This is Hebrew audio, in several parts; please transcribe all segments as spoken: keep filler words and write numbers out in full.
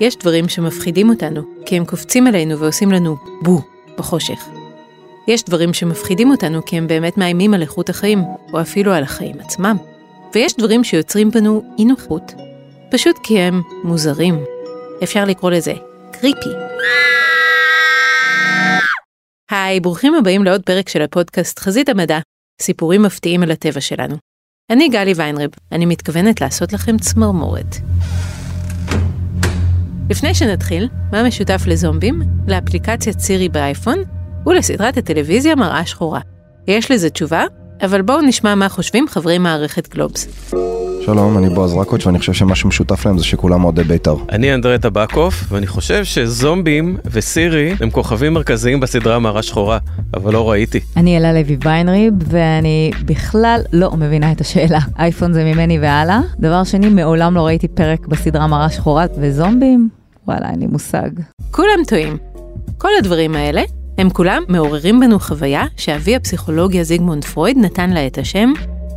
יש דברים שמפחידים אותנו, כי הם קופצים עלינו ועושים לנו בו בחושך. יש דברים שמפחידים אותנו כי הם באמת מאיימים על איכות החיים, או אפילו על החיים עצמם. ויש דברים שיוצרים בנו אי נוחות, פשוט כי הם מוזרים. אפשר לקרוא לזה קריפי. היי, ברוכים הבאים לעוד פרק של הפודקאסט חזית המדע, סיפורים מפתיעים על הטבע שלנו. אני גלי ויינריב, אני מתכוונת לעשות לכם צמרמורת. לפני שנתחיל, מה משותף לזומבים, לאפליקציית סירי באייפון ולסדרת הטלוויזיה מראה שחורה? יש לזה תשובה, אבל בואו נשמע מה חושבים חברי מערכת גלובס. שלום, אני בועז רקוץ, ואני חושב שמה שמשותף להם זה שכולם אוהדי בית"ר. אני אנדרט אבקוף, ואני חושב שזומבים וסירי הם כוכבים מרכזיים בסדרה מראה שחורה, אבל לא ראיתי. אני אלה לוי ויינריב, ואני בכלל לא מבינה את השאלה. אייפון זה ממני והלאה. דבר שני, מעולם לא ראיתי פרק בסדרה מראה שחורה, וזומבים? וואלה, אין לי מושג. כולם טועים. כל הדברים האלה, הם כולם מעוררים בנו חוויה שאבי הפסיכולוגיה זיגמונד פרויד נתן לה את השם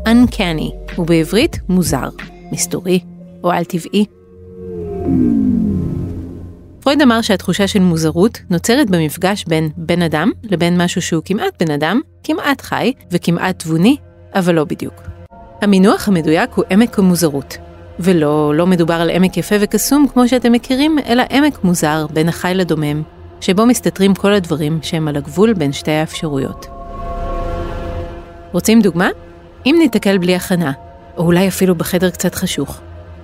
uncanny, ובעברית מוזר, מסתורי או על טבעי. פרויד אמר שהתחושה של מוזרות נוצרת במפגש בין בן אדם לבין משהו שהוא כמעט בן אדם, כמעט חי וכמעט תבוני, אבל לא בדיוק. המינוח המדויק הוא עמק המוזרות, ולא לא מדובר על עמק יפה וקסום כמו שאתם מכירים, אלא עמק מוזר בין החי לדומם, שבו מסתתרים כל הדברים שהם על הגבול בין שתי האפשרויות. רוצים דוגמה? אם ניתקל בלי הכנה, או אולי אפילו בחדר קצת חשוך,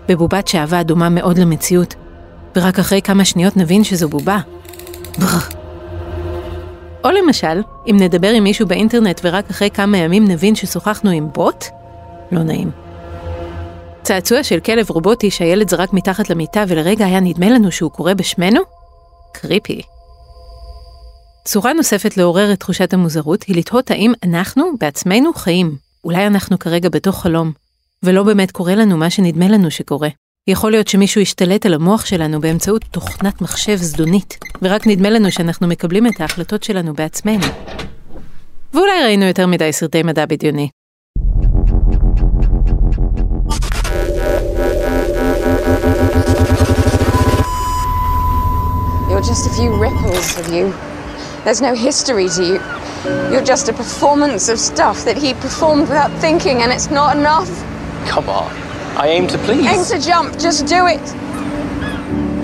בבובת שעבה אדומה מאוד למציאות, ורק אחרי כמה שניות נבין שזו בובה. ברח. או למשל, אם נדבר עם מישהו באינטרנט ורק אחרי כמה ימים נבין ששוחחנו עם בוט, לא נעים. צעצוע של כלב רובוטי שהילד זרק מתחת למיטה ולרגע היה נדמה לנו שהוא קורא בשמנו? קריפי. צורה נוספת לעורר את תחושת המוזרות היא לתהות האם אנחנו בעצמנו חיים. אולי אנחנו כרגע בתוך חלום, ולא באמת קורה לנו מה שנדמה לנו שקורה. יכול להיות שמישהו ישתלט על המוח שלנו באמצעות תוכנת מחשב זדונית, ורק נדמה לנו שאנחנו מקבלים את ההחלטות שלנו בעצמנו. ואולי ראינו יותר מדי סרטי מדע בדיוני. You're just a few ripples of you. There's no history to you. You're just a performance of stuff that he performed without thinking, and it's not enough. Come on. I aim to please. Aim to jump. Just do it.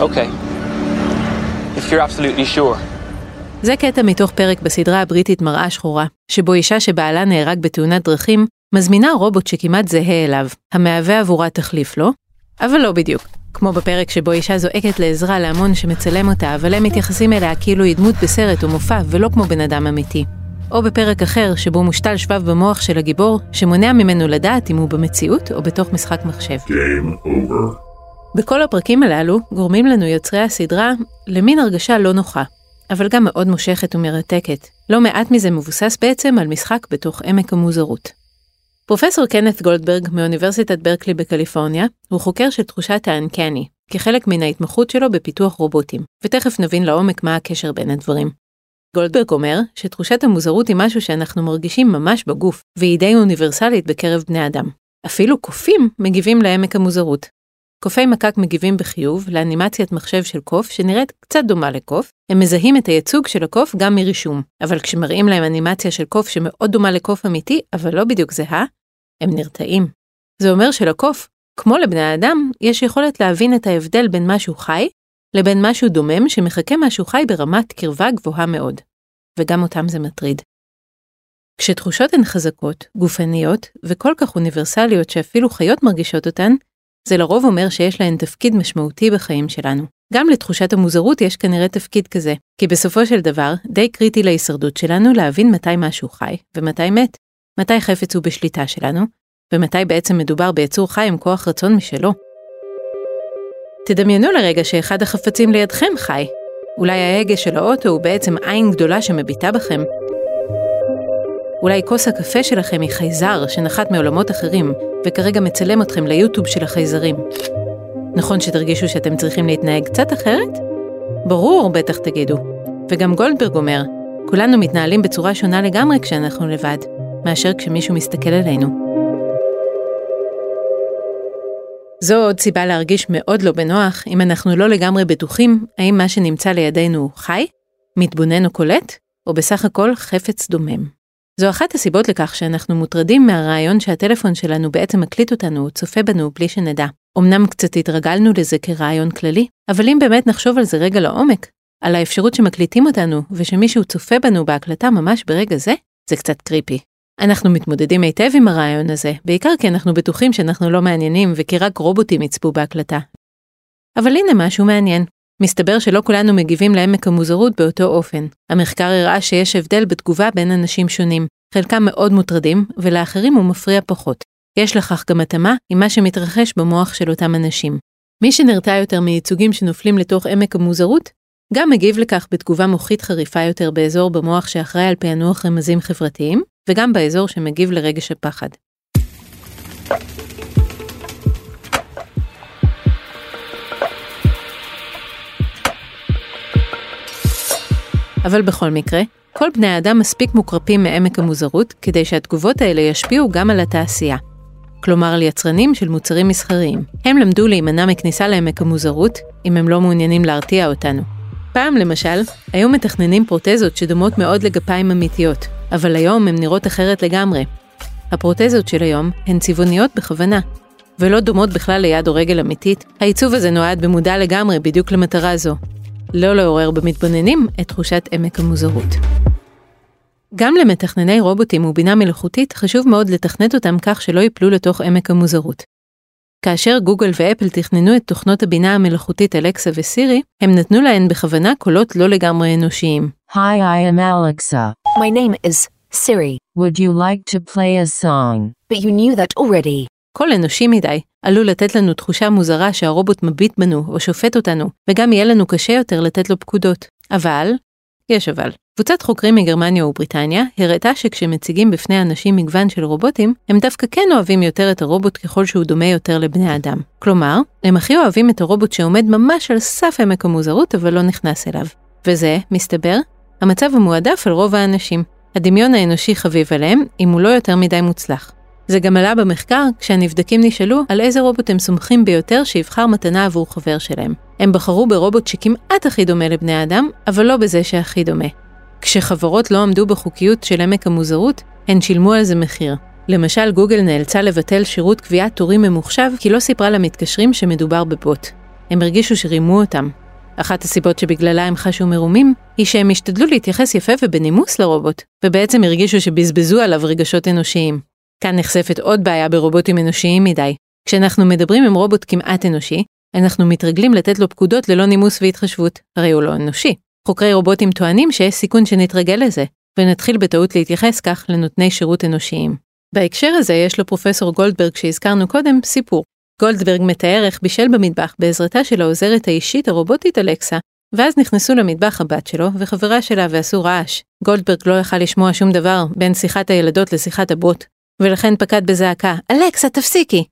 Okay. If you're absolutely sure. זה קטע מתוך פרק בסדרה הבריטית מראה שחורה, שבו אישה שבעלה נהרג בתאונת דרכים, מזמינה רובוט שכמעט זהה אליו, המהווה עבורה תחליף לו, אבל לא בדיוק. כמו בפרק שבו אישה זועקת לעזרה להמון שמצלם אותה, אבל הם מתייחסים אליה כאילו היא דמות בסרט או מופע, ולא כמו בן אדם אמיתי. או בפרק אחר שבו מושתל שבב במוח של הגיבור, שמונע ממנו לדעת אם הוא במציאות או בתוך משחק מחשב. Game over. בכל הפרקים הללו גורמים לנו יוצרי הסדרה למין הרגשה לא נוחה, אבל גם מאוד מושכת ומרתקת. לא מעט מזה מבוסס בעצם על משחק בתוך עמק המוזרות. פרופסור קנת גולדברג מאוניברסיטת ברקלי בקליפורניה הוא חוקר של תחושת האנקני, כחלק מן ההתמחות שלו בפיתוח רובוטים, ותכף נבין לעומק מה הקשר בין הדברים. גולדברג אומר שתחושת המוזרות היא משהו שאנחנו מרגישים ממש בגוף, והיא די אוניברסלית בקרב בני אדם. אפילו קופים מגיבים לעמק המוזרות. קופי מקק מגיבים בחיוב לאנימציית מחשב של קוף שנראית קצת דומה לקוף, הם מזהים את הייצוג של הקוף גם מרישום, אבל כשמראים להם אנימציה של קוף שמאוד דומה לקוף אמיתי, אבל לא בדיוק זהה, הם נרתעים. זה אומר שלקוף, כמו לבני האדם, יש יכולת להבין את ההבדל בין משהו חי, לבין משהו דומם שמחכה משהו חי ברמת קרבה גבוהה מאוד. וגם אותם זה מטריד. כשתחושות הן חזקות, גופניות וכל כך אוניברסליות שאפילו חיות מרגישות אותן, זה לרוב אומר שיש להן תפקיד משמעותי בחיים שלנו. גם לתחושת המוזרות יש כנראה תפקיד כזה, כי בסופו של דבר די קריטי להישרדות שלנו להבין מתי משהו חי ומתי מת. מתי חפץ הוא בשליטה שלנו, ומתי בעצם מדובר ביצור חי עם כוח רצון משלו. תדמיינו לרגע שאחד החפצים לידכם חי. אולי ההגה של האוטו הוא בעצם עין גדולה שמביטה בכם. אולי כוס הקפה שלכם היא חייזר שנחת מעולמות אחרים, וכרגע מצלם אתכם ליוטיוב של החייזרים. נכון שתרגישו שאתם צריכים להתנהג קצת אחרת? ברור, בטח תגידו. וגם גולדברג אומר, כולנו מתנהלים בצורה שונה לגמרי כשאנחנו לבד. מאשר כשמישהו מסתכל עלינו. זו עוד סיבה להרגיש מאוד לא בנוח אם אנחנו לא לגמרי בטוחים האם מה שנמצא לידינו הוא חי, מתבונן או קולט, או בסך הכל חפץ דומם. זו אחת הסיבות לכך שאנחנו מוטרדים מהרעיון שהטלפון שלנו בעצם מקליט אותנו או צופה בנו בלי שנדע. אמנם קצת התרגלנו לזה כרעיון כללי, אבל אם באמת נחשוב על זה רגע לעומק, על האפשרות שמקליטים אותנו ושמישהו צופה בנו בהקלטה ממש ברגע זה, זה קצת קריפי. אנחנו מתמודדים היטב עם הרעיון הזה, בעיקר כי אנחנו בטוחים שאנחנו לא מעניינים וכי רק רובוטים יצפו בהקלטה. אבל הנה משהו מעניין. מסתבר שלא כולנו מגיבים לעמק המוזרות באותו אופן. המחקר הראה שיש הבדל בתגובה בין אנשים שונים. חלקם מאוד מוטרדים, ולאחרים הוא מפריע פחות. יש לכך גם התאמה עם מה שמתרחש במוח של אותם אנשים. מי שנרתע יותר מייצוגים שנופלים לתוך עמק המוזרות, גם מגיב לכך בתגובה מוחית חריפה יותר באזור במוח שאחראי על פענוח רמזים חברתיים, וגם באזור שמגיב לרגש הפחד. אבל בכל מקרה, כל בני האדם מספיק מוקרפים מעמק המוזרות כדי שהתגובות האלה ישפיעו גם על התעשייה. כלומר ליצרנים של מוצרים מסחריים. הם למדו להימנע מכניסה לעמק המוזרות אם הם לא מעוניינים להרתיע אותנו. פעם למשל, היו מתכננים פרוטזות שדומות מאוד לגפיים אמיתיות, אבל היום הן נראות אחרת לגמרי. הפרוטזות של היום הן צבעוניות בכוונה, ולא דומות בכלל ליד או רגל אמיתית. העיצוב הזה נועד במודע לגמרי בדיוק למטרה זו. לא לעורר במתבוננים את תחושת עמק המוזרות. גם למתכנני רובוטים ובינה מלאכותית חשוב מאוד לתכנת אותם כך שלא ייפלו לתוך עמק המוזרות. כאשר גוגל ואפל תכננו את תוכנות הבינה המלאכותית אלקסה וסירי, הם נתנו להן בכוונה קולות לא לגמרי אנושיים. Hi, I am Alexa. My name is Siri. Would you like to play a song? But you knew that already. כל אנושי מדי עלול לתת לנו תחושה מוזרה שהרובוט מביט בנו או שופט אותנו, וגם יהיה לנו קשה יותר לתת לו פקודות. אבל, יש אבל. קבוצת חוקרים מגרמניה ובריטניה הראתה שכשמציגים בפני אנשים מגוון של רובוטים, הם דווקא כן אוהבים יותר את הרובוט ככל שהוא דומה יותר לבני האדם. כלומר, הם הכי אוהבים את הרובוט שעומד ממש על סף עמק המוזרות אבל לא נכנס אליו. וזה, מסתבר, המצב המועדף על רוב האנשים. הדמיון האנושי חביב עליהם אם הוא לא יותר מדי מוצלח. זה גם עלה במחקר כשהנבדקים נשאלו על איזה רובוט הם סומכים ביותר שיבחר מתנה עבור חבר שלהם. הם בחרו ברובוט שכמעט הכי דומה לבני האדם, אבל לא בזה שהכי דומה. כשחברות לא עמדו בחוקיות של עמק המוזרות, הן שילמו על זה מחיר. למשל, גוגל נאלצה לבטל שירות קביעת תורים ממוחשב כי לא סיפרה למתקשרים שמדובר בבוט. הם הרגישו שרימו אותם. אחת הסיבות שבגללה הם חשו מרומים היא שהם השתדלו להתייחס יפה ובנימוס לרובוט, ובעצם הרגישו שבזבזו עליו רגשות אנושיים. כאן נחשפת עוד בעיה ברובוטים אנושיים מדי. כשאנחנו מדברים עם רובוט כמעט אנושי, אנחנו מתרגלים לתת לו פקודות ללא נימוס והתחשבות, הרי הוא לא אנושי. חוקרי רובוטים טוענים שיש סיכון שנתרגל לזה, ונתחיל בטעות להתייחס כך לנותני שירות אנושיים. בהקשר הזה יש לו פרופסור גולדברג שהזכרנו קודם סיפור. גולדברג מתאר איך בישל במטבח בעזרתה של העוזרת האישית הרובוטית אלקסה, ואז נכנסו למטבח הבת שלו וחברה שלה ועשו רעש. גולדברג לא יכל לשמוע שום דבר בין שיחת הילדות לשיחת הבוט, ולכן פקד בזעקה, "אלקסה, תפסיקי!"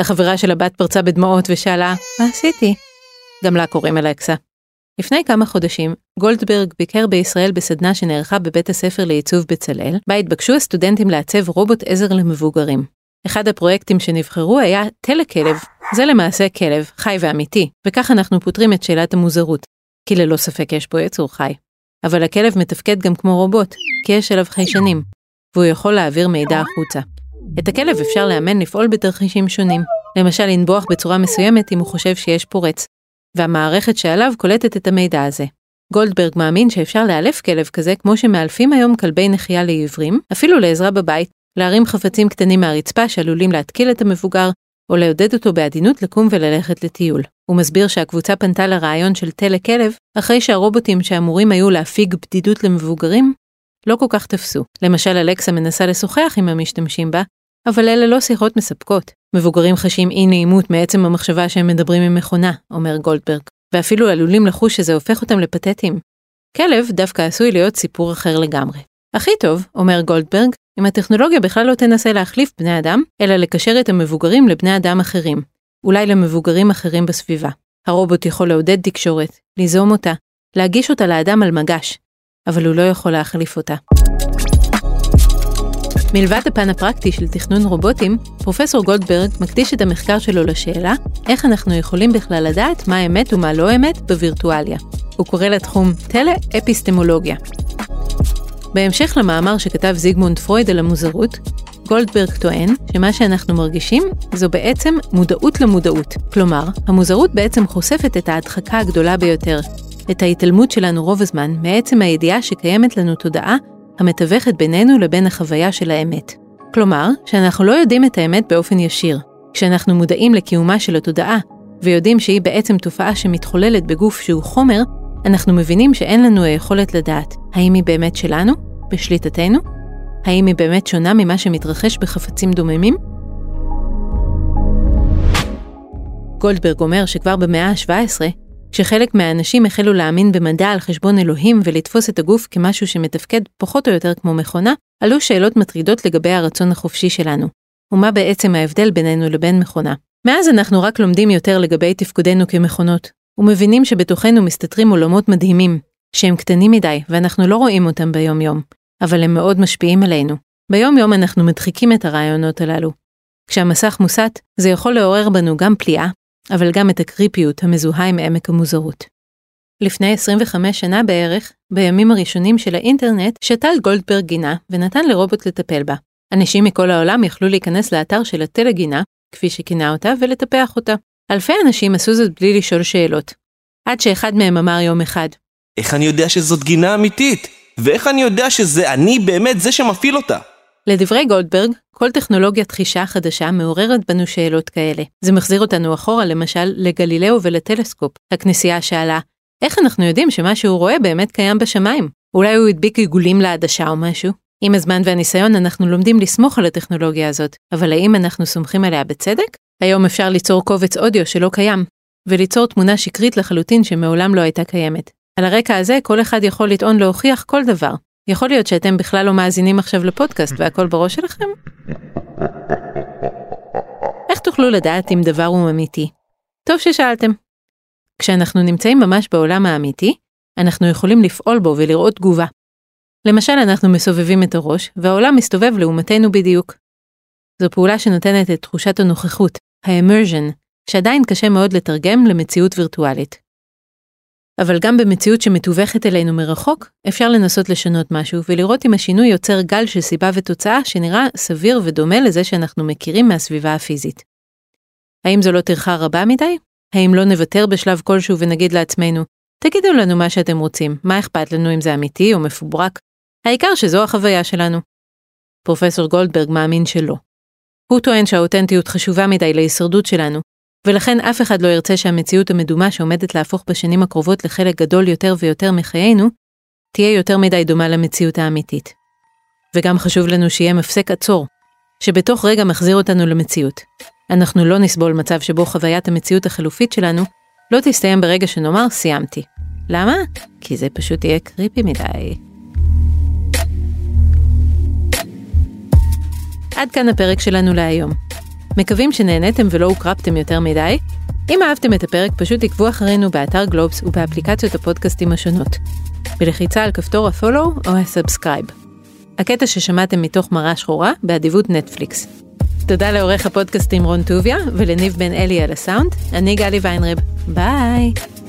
החברה של הבת פרצה בדמעות ושאלה, "מה עשיתי?" גם לה קוראים אלקסה. לפני כמה חודשים, גולדברג ביקר בישראל בסדנה שנערכה בבית הספר לעיצוב בצלאל, בה התבקשו הסטודנטים לעצב רובוט עזר למבוגרים. אחד הפרויקטים שנבחרו היה טלכלב. זה למעשה כלב, חי ואמיתי, וכך אנחנו פותרים את שאלת המוזרות, כי ללא ספק יש פה יצור חי. אבל הכלב מתפקד גם כמו רובוט, כי יש אליו חיישנים, והוא יכול להעביר מידע החוצה. את הכלב אפשר לאמן לפעול בתרחישים שונים, למשל לנבוח בצורה מסוימת אם הוא חושב שיש פורץ, והמערכת שעליו קולטת את המידע הזה. גולדברג מאמין שאפשר לאלף כלב כזה כמו שמאלפים היום כלבי נחייה לעיוורים, אפילו לעזרה בבית, להרים חפצים קטנים מהרצפה שעלולים להתקיל את המבוגר, או לעודד אותו בעדינות לקום וללכת לטיול. הוא מסביר שהקבוצה פנתה לרעיון של תל הכלב, אחרי שהרובוטים שאמורים היו להפיג בדידות למבוגרים, לא כל כך תפסו. למשל, אלקסה מנסה לשוחח עם המשתמשים בה, אבל אלה לא שיחות מספקות. מבוגרים חשים אי נעימות מעצם המחשבה שהם מדברים עם מכונה, אומר גולדברג, ואפילו עלולים לחוש שזה הופך אותם לפתטים. כלב דווקא עשוי להיות סיפור אחר לגמרי. הכי טוב, אומר גולדברג, אם הטכנולוגיה בכלל לא תנסה להחליף בני אדם, אלא לקשר את המבוגרים לבני אדם אחרים, אולי למבוגרים אחרים בסביבה. הרובוט יכול לעודד תקשורת, ליזום אותה, להגיש אותה לאדם על מגש, אבל הוא לא יכול להחליף אותה. מלבד הפן הפרקטי של תכנון רובוטים, פרופסור גולדברג מקדיש את המחקר שלו לשאלה איך אנחנו יכולים בכלל לדעת מה אמת ומה לא אמת בווירטואליה. הוא קורא לתחום טלאפיסטמולוגיה. בהמשך למאמר שכתב זיגמונד פרויד על המוזרות, גולדברג טוען שמה שאנחנו מרגישים זו בעצם מודעות למודעות. כלומר, המוזרות בעצם חושפת את ההדחקה הגדולה ביותר, את ההתעלמות שלנו רוב הזמן מעצם הידיעה שקיימת לנו תודעה המתווכת בינינו לבין החוויה של האמת. כלומר, שאנחנו לא יודעים את האמת באופן ישיר. כשאנחנו מודעים לקיומה של התודעה, ויודעים שהיא בעצם תופעה שמתחוללת בגוף שהוא חומר, אנחנו מבינים שאין לנו היכולת לדעת האם היא באמת שלנו, בשליטתנו, האם היא באמת שונה ממה שמתרחש בחפצים דוממים? גולדברג אומר שכבר במאה ה-שבע עשרה, כשחלק מהאנשים החלו להאמין במדע על חשבון אלוהים ולתפוס את הגוף כמשהו שמתפקד פחות או יותר כמו מכונה, עלו שאלות מטרידות לגבי הרצון החופשי שלנו. ומה בעצם ההבדל בינינו לבין מכונה? מאז אנחנו רק לומדים יותר לגבי תפקודנו כמכונות, ומבינים שבתוכנו מסתתרים עולמות מדהימים, שהם קטנים מדי ואנחנו לא רואים אותם ביום יום. אבל הם מאוד משפיעים עלינו. ביום יום אנחנו מדחיקים את הרעיונות הללו. כשהמסך מוסט, זה יכול לעורר בנו גם פליאה, אבל גם את הקריפיות המזוהה עם עמק המוזרות. לפני עשרים וחמש שנה בערך, בימים הראשונים של האינטרנט, שתל גולדברג גינה ונתן לרובוט לטפל בה. אנשים מכל העולם יכלו להיכנס לאתר של הטלגינה, כפי שכינה אותה, ולטפח אותה. אלפי אנשים עשו זאת בלי לשאול שאלות. עד שאחד מהם אמר יום אחד, איך אני יודע שזאת גינה אמיתית? ואיך אני יודע שזה אני באמת זה שמפעיל אותה? לדברי גולדברג, כל טכנולוגיית חישה חדשה מעוררת בנו שאלות כאלה. זה מחזיר אותנו אחורה, למשל, לגלילאו ולטלסקופ. הכנסייה שאלה, איך אנחנו יודעים שמה שהוא רואה באמת קיים בשמיים? אולי הוא ידביק עיגולים לעדשה או משהו? עם הזמן והניסיון אנחנו לומדים לסמוך על הטכנולוגיה הזאת, אבל האם אנחנו סומכים עליה בצדק? היום אפשר ליצור קובץ אודיו שלא קיים, וליצור תמונה שקרית לחלוטין שמעולם לא הייתה קיימת. על הרקע הזה, כל אחד יכול לטעון להוכיח כל דבר. יכול להיות שאתם בכלל לא מאזינים עכשיו לפודקאסט והכל בראש שלכם? איך תוכלו לדעת אם דבר הוא אמיתי? טוב ששאלתם. כשאנחנו נמצאים ממש בעולם האמיתי, אנחנו יכולים לפעול בו ולראות תגובה. למשל, אנחנו מסובבים את הראש, והעולם מסתובב לעומתנו בדיוק. זו פעולה שנותנת את תחושת הנוכחות, ה-immersion, שעדיין קשה מאוד לתרגם למציאות וירטואלית. אבל גם במציאות שמתווכת אלינו מרחוק, אפשר לנסות לשנות משהו ולראות אם השינוי יוצר גל של סיבה ותוצאה שנראה סביר ודומה לזה שאנחנו מכירים מהסביבה הפיזית. האם זו לא טרחה רבה מדי? האם לא נוותר בשלב כלשהו ונגיד לעצמנו, תגידו לנו מה שאתם רוצים, מה אכפת לנו אם זה אמיתי או מפוברק? העיקר שזו החוויה שלנו. פרופסור גולדברג מאמין שלא. הוא טוען שהאותנטיות חשובה מדי להישרדות שלנו, ולכן אף אחד לא ירצה שהמציאות המדומה שעומדת להפוך בשנים הקרובות לחלק גדול יותר ויותר מחיינו, תהיה יותר מדי דומה למציאות האמיתית. וגם חשוב לנו שיהיה מפסק עצור, שבתוך רגע מחזיר אותנו למציאות. אנחנו לא נסבול מצב שבו חוויית המציאות החלופית שלנו לא תסתיים ברגע שנאמר סיימתי. למה? כי זה פשוט יהיה קריפי מדי. עד כאן הפרק שלנו להיום. מקווים שנהנתם ולא הוקרפתם יותר מדי. אם אהבתם את הפרק, פשוט תקבו אחרינו באתר גלובס ובאפליקציות הפודקאסטים השונות. בלחיצה על כפתור הפולו או הסאבסקרייב. הקטע ששמעתם מתוך מראה שחורה באדיבות נטפליקס. תודה לעורך הפודקאסטים רון טוביה ולניב בן אלי על הסאונד. אני גלי ויינריב. ביי!